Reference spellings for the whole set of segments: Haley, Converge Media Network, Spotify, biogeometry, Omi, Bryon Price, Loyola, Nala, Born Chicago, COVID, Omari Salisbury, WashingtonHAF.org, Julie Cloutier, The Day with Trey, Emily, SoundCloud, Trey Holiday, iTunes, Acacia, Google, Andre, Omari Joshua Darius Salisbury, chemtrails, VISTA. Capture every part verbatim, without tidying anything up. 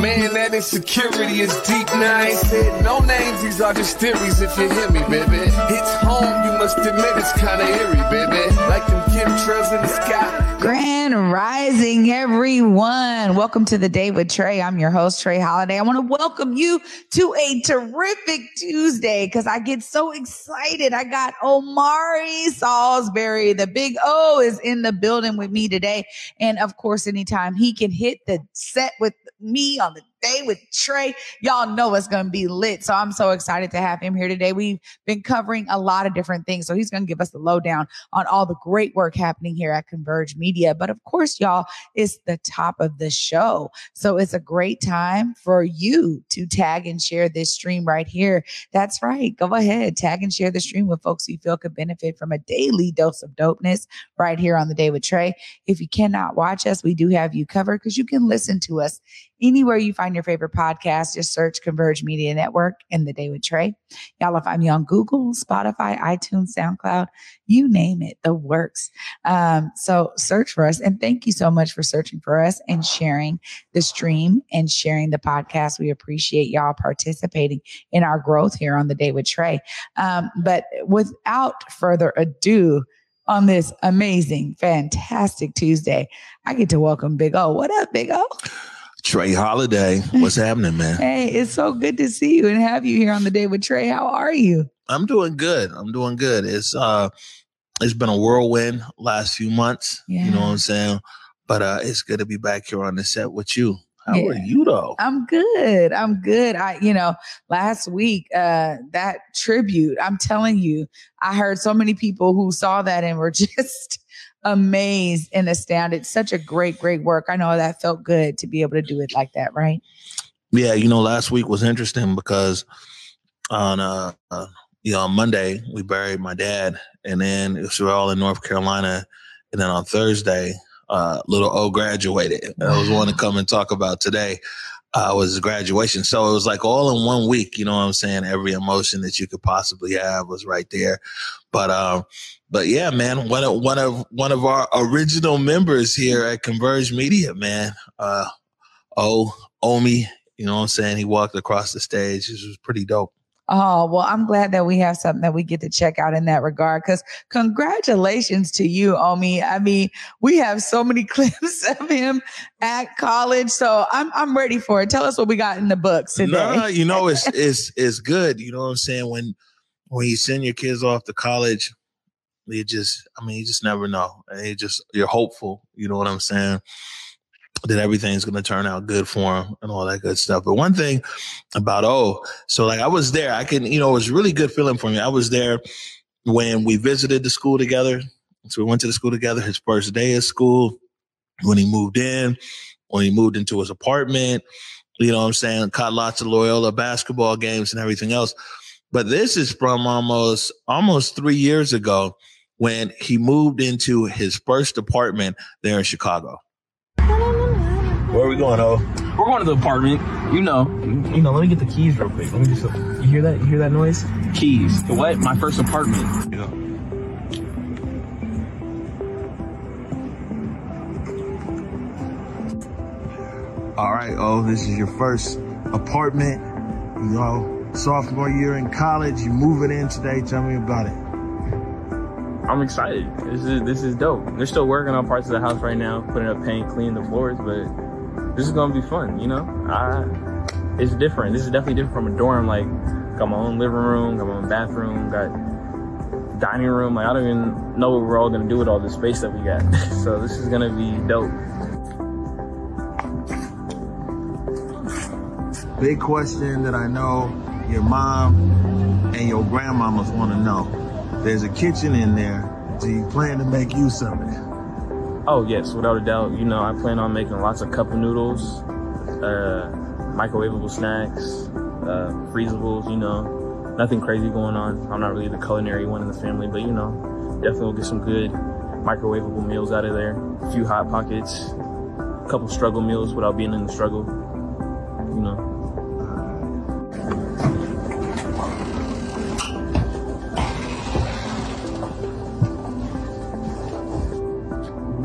Man, that insecurity is deep. Now I ain't said no names. These are just theories. If you hear me, baby, it's home. You must admit it's kind of eerie, baby. Like them chemtrails in the sky. Grand Rising, everyone. Welcome to The Day with Trey. I'm your host, Trey Holiday. I want to welcome you to a terrific Tuesday because I get so excited. I got Omari Salisbury. The big O is in the building with me today. And of course, anytime he can hit the set with me on the Day with Trey, y'all know it's going to be lit. So I'm so excited to have him here today. We've been covering a lot of different things. So he's going to give us the lowdown on all the great work happening here at Converge Media. But of course, y'all, it's the top of the show. So it's a great time for you to tag and share this stream right here. That's right. Go ahead. Tag and share the stream with folks you feel could benefit from a daily dose of dopeness right here on The Day with Trey. If you cannot watch us, we do have you covered because you can listen to us anywhere you find your favorite podcast. Just search Converge Media Network and The Day with Trey. Y'all will find me on Google, Spotify, iTunes, SoundCloud, you name it, the works. Um, so search for us. And thank you so much for searching for us and sharing the stream and sharing the podcast. We appreciate y'all participating in our growth here on The Day with Trey. Um, but without further ado, on this amazing, fantastic Tuesday, I get to welcome Big O. What up, Big O? Trey Holiday, what's happening, man? Hey, it's so good to see you and have you here on The Day with Trey. How are you? I'm doing good. I'm doing good. It's uh, it's been a whirlwind last few months. Yeah. You know what I'm saying? But uh, it's good to be back here on the set with you. How yeah. are you though? I'm good. I'm good. I, you know, last week, uh, that tribute, I'm telling you, I heard so many people who saw that and were just amazed and astounded. Such a great, great work. I know that felt good to be able to do it like that, right? Yeah, you know, last week was interesting because on uh, uh you know, on Monday we buried my dad, and then it was, we were all in North Carolina, and then on Thursday, uh, little O graduated. And wow. I was wanting to come and talk about today. Uh, was his graduation. So it was like all in one week, you know what I'm saying? Every emotion that you could possibly have was right there. But, um, but yeah, man, one of, one of, one of our original members here at Converge Media, man, uh, Oh, Omi, you know what I'm saying? He walked across the stage. This was pretty dope. Oh, well, I'm glad that we have something that we get to check out in that regard, because congratulations to you, Omi. I mean, we have so many clips of him at college, so I'm I'm ready for it. Tell us what we got in the books today. No, you know, it's it's it's good. You know what I'm saying? When when you send your kids off to college, you just, I mean, you just never know. You just, you're hopeful. You know what I'm saying? That everything's going to turn out good for him and all that good stuff. But one thing about, oh, so like I was there, I can, you know, it was really good feeling for me. I was there when we visited the school together. So we went to the school together, his first day of school, when he moved in, when he moved into his apartment, you know what I'm saying? Caught lots of Loyola basketball games and everything else. But this is from almost, almost three years ago when he moved into his first apartment there in Chicago. Where are we going, O? We're going to the apartment. You know. You know, let me get the keys real quick. Let me just, you hear that? You hear that noise? Keys. The what? My first apartment. Yeah. All right, O, this is your first apartment. You know, sophomore year in college. You're moving in today. Tell me about it. I'm excited. This is, this is dope. They're still working on parts of the house right now, putting up paint, cleaning the floors, but this is gonna be fun, you know? I, it's different. This is definitely different from a dorm. Like, got my own living room, got my own bathroom, got dining room. Like, I don't even know what we're all gonna do with all this space that we got. So this is gonna be dope. Big question that I know your mom and your grandmamas wanna know. There's a kitchen in there. Do you plan to make use of it? Oh, yes, without a doubt. You know, I plan on making lots of cup of noodles, uh, microwavable snacks, uh, freezables, you know, nothing crazy going on. I'm not really the culinary one in the family, but, you know, definitely will get some good microwavable meals out of there. A few Hot Pockets, couple struggle meals without being in the struggle, you know.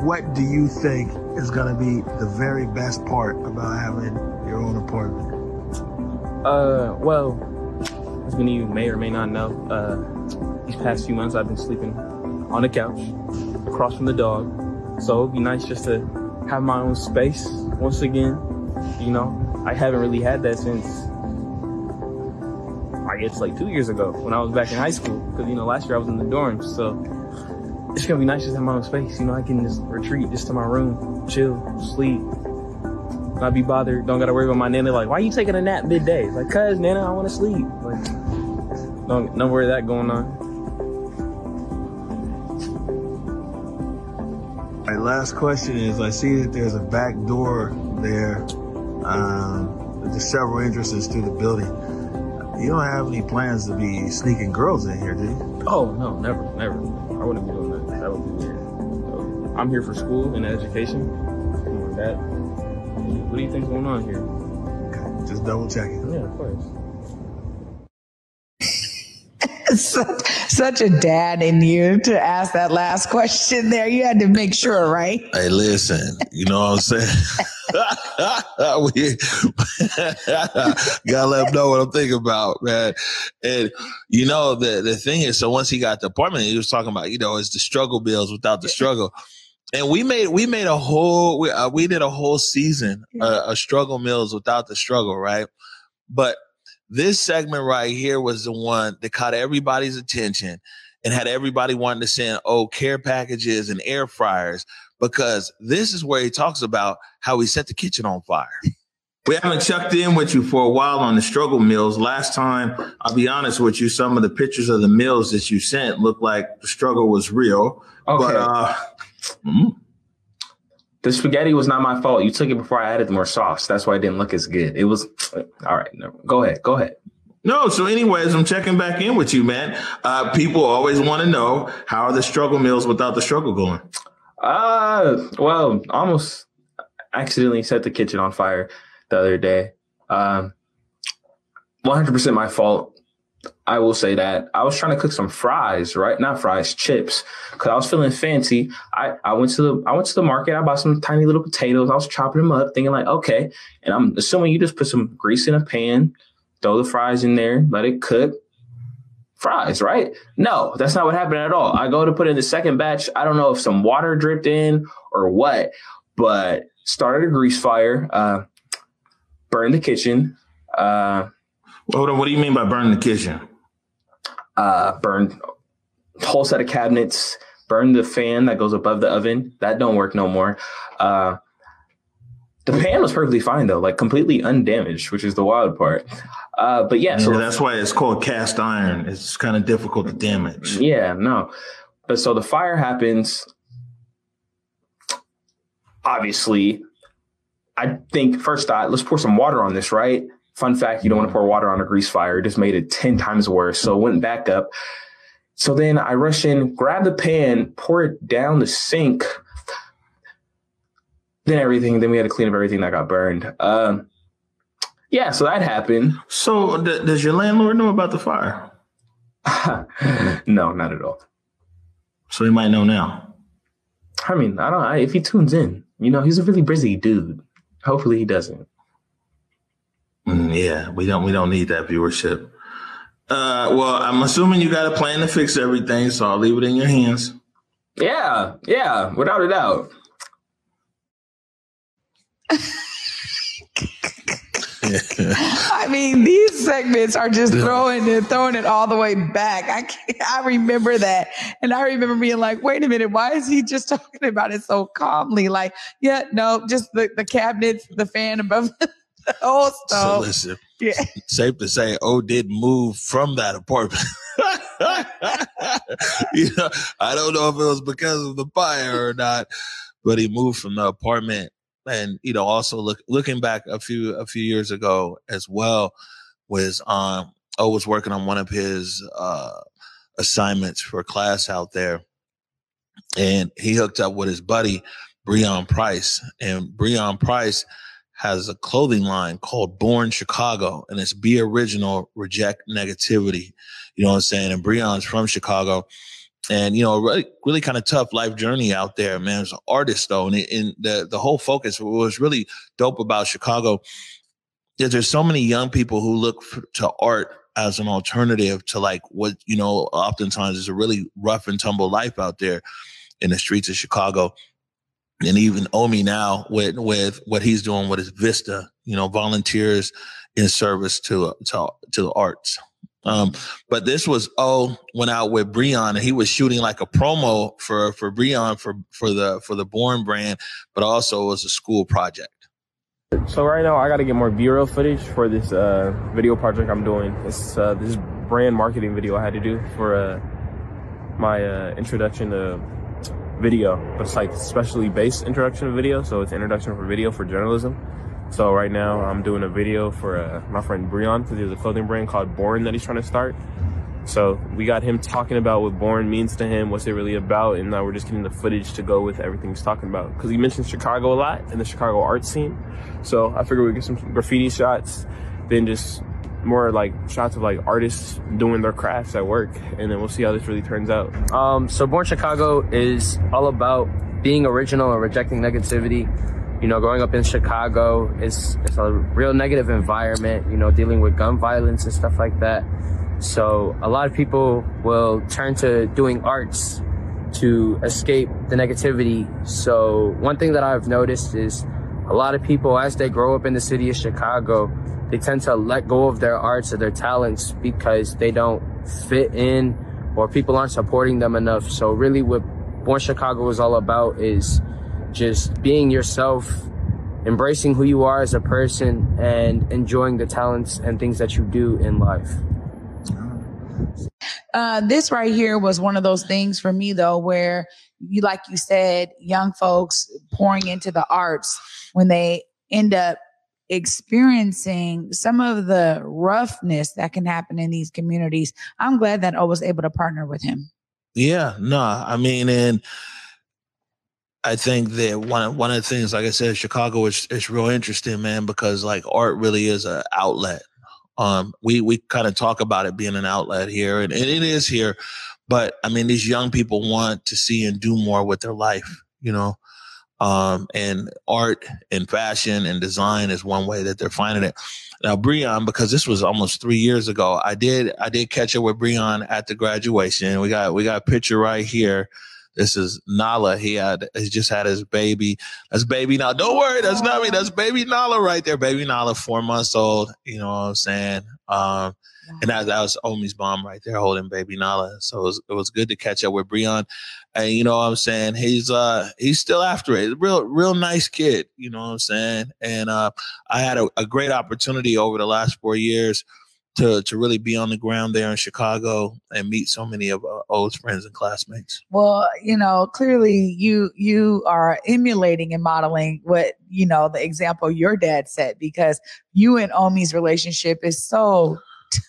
What do you think is going to be the very best part about having your own apartment? Uh, well, as many of you may or may not know, uh, these past few months I've been sleeping on the couch across from the dog. So it'd be nice just to have my own space once again. You know, I haven't really had that since, I guess, like two years ago when I was back in high school. Because, you know, last year I was in the dorms. So it's going to be nice just to have my own space. You know, I can just retreat just to my room, chill, sleep, not be bothered. Don't got to worry about my nana. Like, why are you taking a nap midday? Like, cuz, nana, I want to sleep. Like, don't, don't worry that going on. Last question is, I see that there's a back door there. Um, there's several entrances through the building. You don't have any plans to be sneaking girls in here, do you? Oh, no, never, never. I wouldn't be doing that. That would be weird. So, I'm here for school and education. Like that. What do you think's going on here? Okay, just double checking. Yeah, of course. such, such a dad in you to ask that last question there. You had to make sure, right? Hey, listen, you know what I'm saying? we, gotta let him know what I'm thinking about, man. And you know, the, the thing is, so once he got the apartment, he was talking about, you know, it's the struggle bills without the struggle. And we made we made a whole, we, uh, we did a whole season uh, of struggle meals without the struggle, right? But this segment right here was the one that caught everybody's attention and had everybody wanting to send, oh, care packages and air fryers, because this is where he talks about how he set the kitchen on fire. We haven't checked in with you for a while on the struggle meals. Last time, I'll be honest with you, some of the pictures of the meals that you sent looked like the struggle was real. Okay. But, uh, mm-hmm. The spaghetti was not my fault. You took it before I added more sauce. That's why it didn't look as good. It was all right. No, go ahead. Go ahead. No. So anyways, I'm checking back in with you, man. Uh, people always want to know, how are the struggle meals without the struggle going? Uh, well, almost accidentally set the kitchen on fire the other day. Um, one hundred percent my fault. I will say that. I was trying to cook some fries, right? Not fries, chips, because I was feeling fancy. I, I went to the I went to the market. I bought some tiny little potatoes. I was chopping them up, thinking like, okay. And I'm assuming you just put some grease in a pan, throw the fries in there, let it cook. Fries, right? No, that's not what happened at all. I go to put in the second batch. I don't know if some water dripped in or what, but started a grease fire, uh, burned the kitchen, uh, hold on. What do you mean by burning the kitchen? Uh, burn whole set of cabinets. Burn the fan that goes above the oven. That don't work no more. Uh, the pan was perfectly fine though, like completely undamaged, which is the wild part. Uh, but yeah, so yeah, that's why it's called cast iron. It's kind of difficult to damage. Yeah, no. But so the fire happens. Obviously, I think first thought, let's pour some water on this, right? Fun fact, you don't want to pour water on a grease fire. It just made it ten times worse. So it went back up. So then I rush in, grab the pan, pour it down the sink. Then everything, then we had to clean up everything that got burned. Um, yeah, so that happened. So th- does your landlord know about the fire? No, not at all. So he might know now. I mean, I don't know. If he tunes in, you know, he's a really busy dude. Hopefully he doesn't. Yeah, we don't we don't need that viewership. Uh, well, I'm assuming you got a plan to fix everything, so I'll leave it in your hands. Yeah, yeah, without a doubt. I mean, these segments are just throwing it, throwing it all the way back. I can't, I remember that, and I remember being like, "Wait a minute, why is he just talking about it so calmly?" Like, yeah, no, just the the cabinets, the fan above. Oh, so listen, yeah. Safe to say, O did move from that apartment. You know, I don't know if it was because of the fire or not, but he moved from the apartment. And you know, also look, looking back a few a few years ago as well, was um O was working on one of his uh, assignments for a class out there, and he hooked up with his buddy Bryon Price. And Bryon Price has a clothing line called Born Chicago, and it's be original, reject negativity. You know what I'm saying? And Bryon's from Chicago, and, you know, really, really kind of tough life journey out there, man. As an artist, though, and, it, and the, the whole focus was really dope about Chicago. Is there's so many young people who look for, to art as an alternative to, like, what, you know, oftentimes is a really rough and tumble life out there in the streets of Chicago. And even Omi now with, with what he's doing with his VISTA, you know, volunteers in service to, to, to the arts. Um, but this was, oh, went out with Bryon, and he was shooting like a promo for, for Bryon for, for the, for the Born brand, but also it was a school project. So right now I got to get more B-roll footage for this, uh, video project I'm doing. It's, uh, this brand marketing video I had to do for, uh, my, uh, introduction to video, but it's like specially based introduction to video. So it's introduction for video for journalism. So right now I'm doing a video for uh, my friend Bryon, because he has a clothing brand called Born that he's trying to start. So we got him talking about what Born means to him, what's it really about, and now we're just getting the footage to go with everything he's talking about. Because he mentioned Chicago a lot and the Chicago art scene. So I figured we'd get some graffiti shots, then just more like shots of like artists doing their crafts at work, and then we'll see how this really turns out. Um, so Born Chicago is all about being original and rejecting negativity. You know, growing up in Chicago, it's, it's a real negative environment, you know, dealing with gun violence and stuff like that. So a lot of people will turn to doing arts to escape the negativity. So one thing that I've noticed is a lot of people, as they grow up in the city of Chicago, they tend to let go of their arts or their talents because they don't fit in or people aren't supporting them enough. So really what Born Chicago is all about is just being yourself, embracing who you are as a person, and enjoying the talents and things that you do in life. Uh, this right here was one of those things for me, though, where you, like you said, young folks pouring into the arts, when they end up experiencing some of the roughness that can happen in these communities. I'm glad that I was able to partner with him. Yeah, no, I mean, and I think that one of, one of the things, like I said, Chicago is it's real interesting, man, because like art really is an outlet. Um, we we kind of talk about it being an outlet here, and, and it is here, but I mean, these young people want to see and do more with their life, you know, um, and art and fashion and design is one way that they're finding it. Now, Bryon, because this was almost three years ago, I did I did catch up with Bryon at the graduation. We got we got a picture right here. This is Nala. He had he just had his baby. That's baby Nala. Don't worry, that's not me. That's baby Nala right there. Baby Nala, four months old. You know what I'm saying? Um, and that, that was Omi's mom right there holding baby Nala. So it was, it was good to catch up with Bryon. And you know what I'm saying? He's uh he's still after it. Real real nice kid. You know what I'm saying? And uh, I had a, a great opportunity over the last four years to to really be on the ground there in Chicago and meet so many of our old friends and classmates. Well, you know, clearly you you are emulating and modeling what, you know, the example your dad set, because you and Omi's relationship is so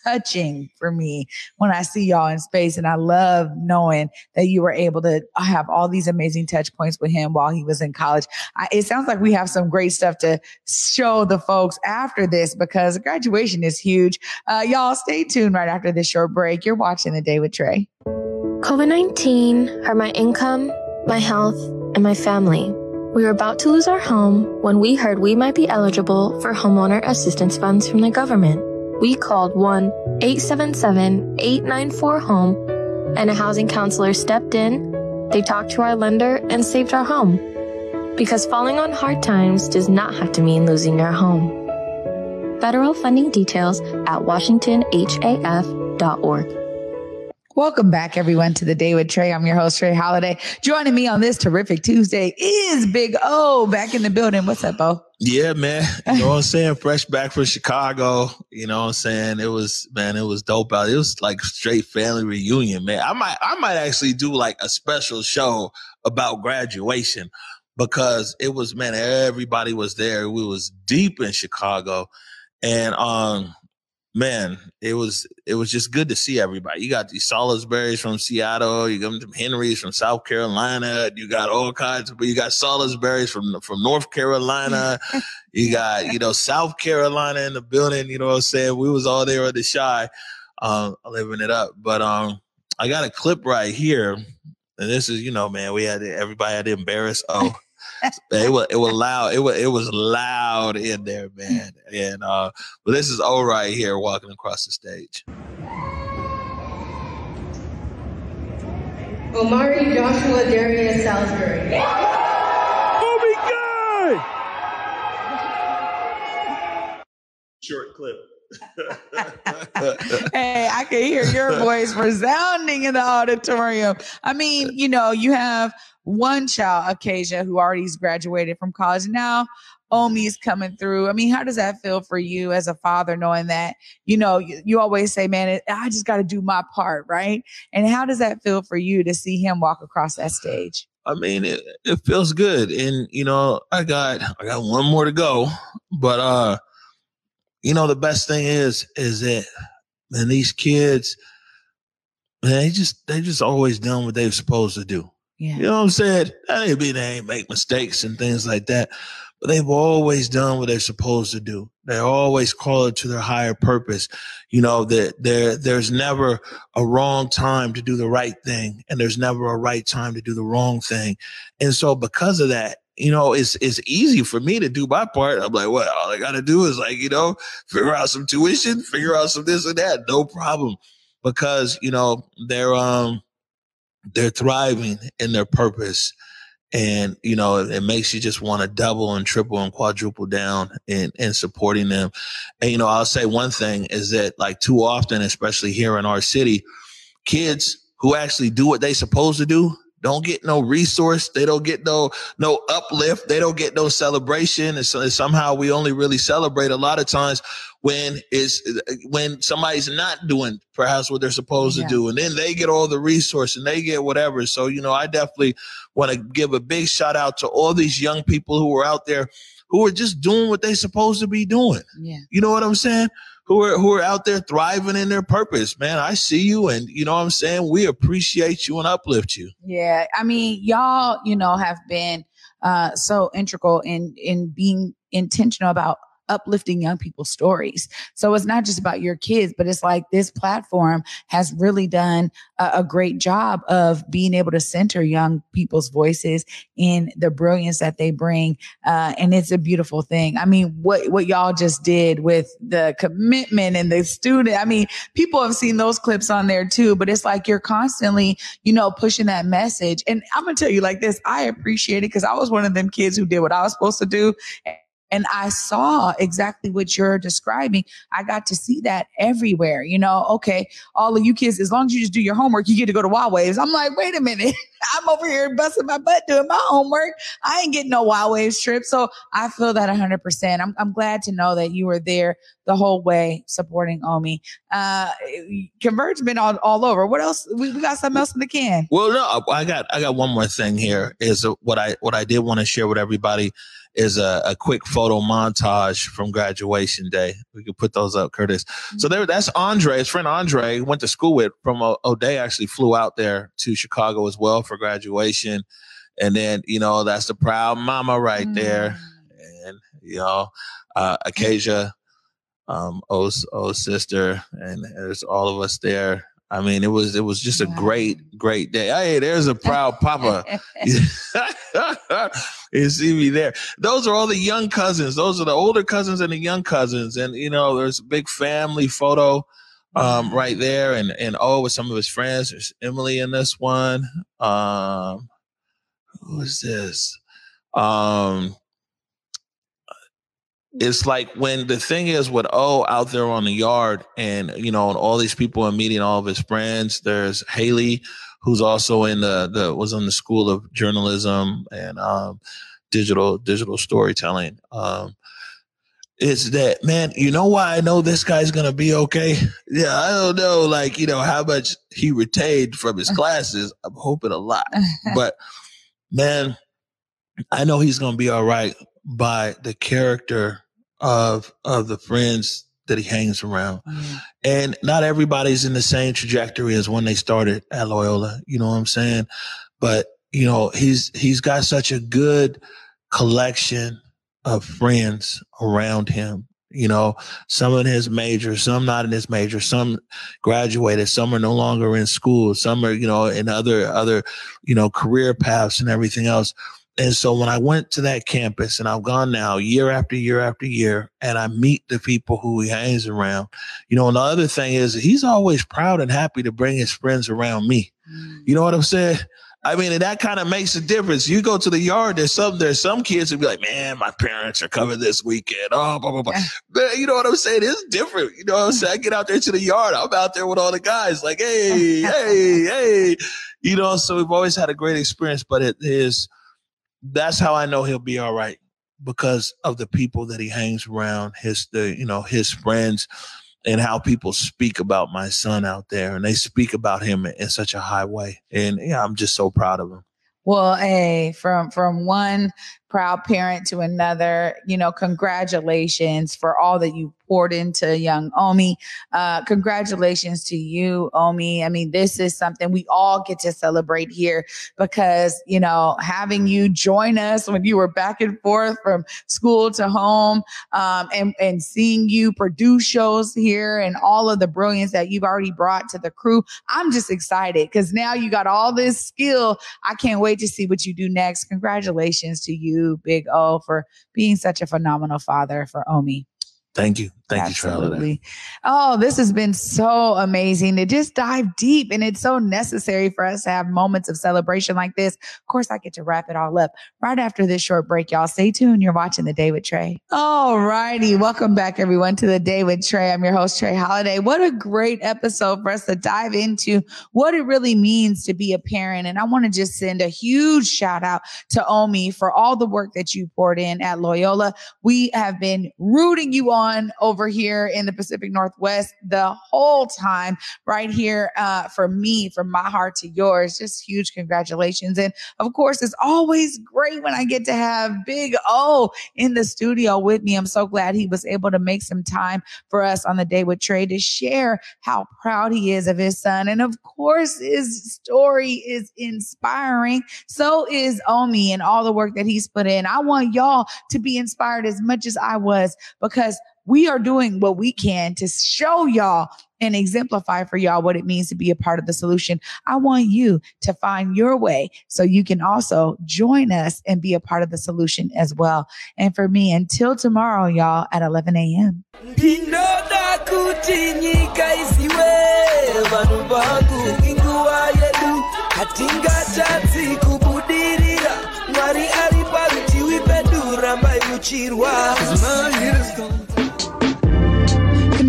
touching for me when I see y'all in space. And I love knowing that you were able to have all these amazing touch points with him while he was in college. I, it sounds like we have some great stuff to show the folks after this, because graduation is huge. Uh, y'all stay tuned right after this short break. You're watching The Day with Trey. COVID nineteen hurt my income, my health, and my family. We were about to lose our home when we heard we might be eligible for homeowner assistance funds from the government. We called one eight seven seven, eight nine four, HOME, and a housing counselor stepped in. They talked to our lender and saved our home. Because falling on hard times does not have to mean losing your home. Federal funding details at Washington H A F dot org. Welcome back, everyone, to The Day with Trey. I'm your host, Trey Holiday. Joining me on this terrific Tuesday is Big O back in the building. What's up, O? Yeah, man. You know what I'm saying? Fresh back from Chicago. You know what I'm saying? It was, man, it was dope out. It was like straight family reunion, man. I might, I might actually do like a special show about graduation, because it was, man, everybody was there. We was deep in Chicago, and um. man, it was it was just good to see everybody. You got these Salisburys from Seattle, you got them Henrys from South Carolina, you got all kinds of, but you got Salisburys from from North Carolina, you got, you know, South Carolina in the building, you know what I'm saying? We was all there at the Shy, um, living it up. But um, I got a clip right here, and this is, you know, man, we had everybody had to embarrass oh. It was it was loud. It was it was loud in there, man. And uh, but this is O right here walking across the stage. Omari Joshua Darius Salisbury. Oh my God! Short clip. Hey, I can hear your voice resounding in the auditorium. I mean, you know, you have one child, Acacia, who already's graduated from college. Now, Omi's coming through. I mean, how does that feel for you as a father, knowing that, you know, you, you always say, man, I just got to do my part, right? And how does that feel for you to see him walk across that stage? I mean, it, it feels good. And, you know, I got I got one more to go, but uh you know, the best thing is, is that, man, these kids, man, they just, they just always done what they're supposed to do. Yeah. You know what I'm saying? That ain't mean they ain't make mistakes and things like that, but they've always done what they're supposed to do. They're always called to their higher purpose. You know, that there, there's never a wrong time to do the right thing, and there's never a right time to do the wrong thing. And so because of that, you know, it's it's easy for me to do my part. I'm like, well, all I got to do is, like, you know, figure out some tuition, figure out some this and that. No problem. Because, you know, they're um they're thriving in their purpose. And, you know, it, it makes you just want to double and triple and quadruple down in, in supporting them. And, you know, I'll say one thing is that, like, too often, especially here in our city, kids who actually do what they supposed to do don't get no resource. They don't get no no uplift. They don't get no celebration. And so and somehow we only really celebrate a lot of times when it's when somebody's not doing perhaps what they're supposed yeah. to do, and then they get all the resource and they get whatever. So, you know, I definitely want to give a big shout out to all these young people who are out there who are just doing what they're supposed to be doing. Yeah. You know what I'm saying? Who are who are out there thriving in their purpose, man. I see you, and you know what I'm saying? We appreciate you and uplift you. Yeah. I mean, y'all, you know, have been uh, so integral in in being intentional about uplifting young people's stories. So it's not just about your kids, but it's like this platform has really done a, a great job of being able to center young people's voices in the brilliance that they bring. Uh, and it's a beautiful thing. I mean, what, what y'all just did with the commitment and the student, I mean, people have seen those clips on there too, but it's like you're constantly, you know, pushing that message. And I'm going to tell you like this, I appreciate it because I was one of them kids who did what I was supposed to do. And I saw exactly what you're describing. I got to see that everywhere. You know, okay, all of you kids, as long as you just do your homework, you get to go to Wild Waves. I'm like, wait a minute. I'm over here busting my butt doing my homework. I ain't getting no Wild Waves trip. So I feel that one hundred percent. I'm, I'm glad to know that you were there the whole way supporting Omi. Uh, Converge been all, all over. What else? We, we got something else in the can. Well, no, I got I got one more thing here. Is what I what I did want to share with everybody is a, a quick photo montage from graduation day. We could put those up, Curtis. Mm-hmm. So there, that's Andre. His friend Andre went to school with from o- O'Day. Actually flew out there to Chicago as well for graduation. And then, you know, that's the proud mama right mm-hmm. there. And, you know, uh, Acacia, um, O's, O's sister, and there's all of us there. I mean, it was it was just yeah. a great, great day. Hey, there's a proud papa. You see me there. Those are all the young cousins. Those are the older cousins and the young cousins. And, you know, there's a big family photo um, right there. And, and oh, with some of his friends. There's Emily in this one. Um, who is this? Um, It's like when the thing is with O out there on the yard and, you know, and all these people are meeting all of his friends. There's Haley, who's also in the, the was in the School of Journalism and um, digital digital storytelling. Um, it's that, man, you know why I know this guy's going to be okay? Yeah, I don't know, like, you know, how much he retained from his classes. I'm hoping a lot. But, man, I know he's going to be all right by the character of of the friends that he hangs around. Mm-hmm. And not everybody's in the same trajectory as when they started at Loyola. You know what I'm saying? But, you know, he's he's got such a good collection of friends around him. You know, some in his major, some not in his major, some graduated, some are no longer in school, some are, you know, in other, other, you know, career paths and everything else. And so when I went to that campus, and I've gone now year after year after year, and I meet the people who he hangs around, you know, and the other thing is he's always proud and happy to bring his friends around me. Mm. You know what I'm saying? I mean, and that kind of makes a difference. You go to the yard, there's some, there's some kids who be like, man, my parents are coming this weekend. Oh, blah, blah, blah. But you know what I'm saying? It's different. You know what I'm saying? I get out there to the yard. I'm out there with all the guys like, hey, hey, hey. You know, so we've always had a great experience, but it is, that's how I know he'll be all right, because of the people that he hangs around, his, the, you know, his friends, and how people speak about my son out there, and they speak about him in, in such a high way. And yeah, I'm just so proud of him. Well, hey, from, from one proud parent to another, you know, congratulations for all that you poured into young Omi. Uh, congratulations to you, Omi. I mean, this is something we all get to celebrate here, because, you know, having you join us when you were back and forth from school to home, um, and, and seeing you produce shows here and all of the brilliance that you've already brought to the crew. I'm just excited because now you got all this skill. I can't wait to see what you do next. Congratulations to you, Big O, for being such a phenomenal father for Omi. Thank you. Thank Absolutely. you, Trey. Oh, this has been so amazing to just dive deep. And it's so necessary for us to have moments of celebration like this. Of course, I get to wrap it all up right after this short break, y'all. Stay tuned. You're watching The Day with Trey. All righty. Welcome back, everyone, to The Day with Trey. I'm your host, Trey Holiday. What a great episode for us to dive into what it really means to be a parent. And I want to just send a huge shout out to Omi for all the work that you poured in at Loyola. We have been rooting you on over here in the Pacific Northwest the whole time, right here, uh, from me, from my heart to yours. Just huge congratulations. And of course, it's always great when I get to have Big O in the studio with me. I'm so glad he was able to make some time for us on The Day with Trey to share how proud he is of his son. And of course, his story is inspiring. So is Omi and all the work that he's put in. I want y'all to be inspired as much as I was, because we are doing what we can to show y'all and exemplify for y'all what it means to be a part of the solution. I want you to find your way so you can also join us and be a part of the solution as well. And for me, until tomorrow, y'all, at eleven a.m.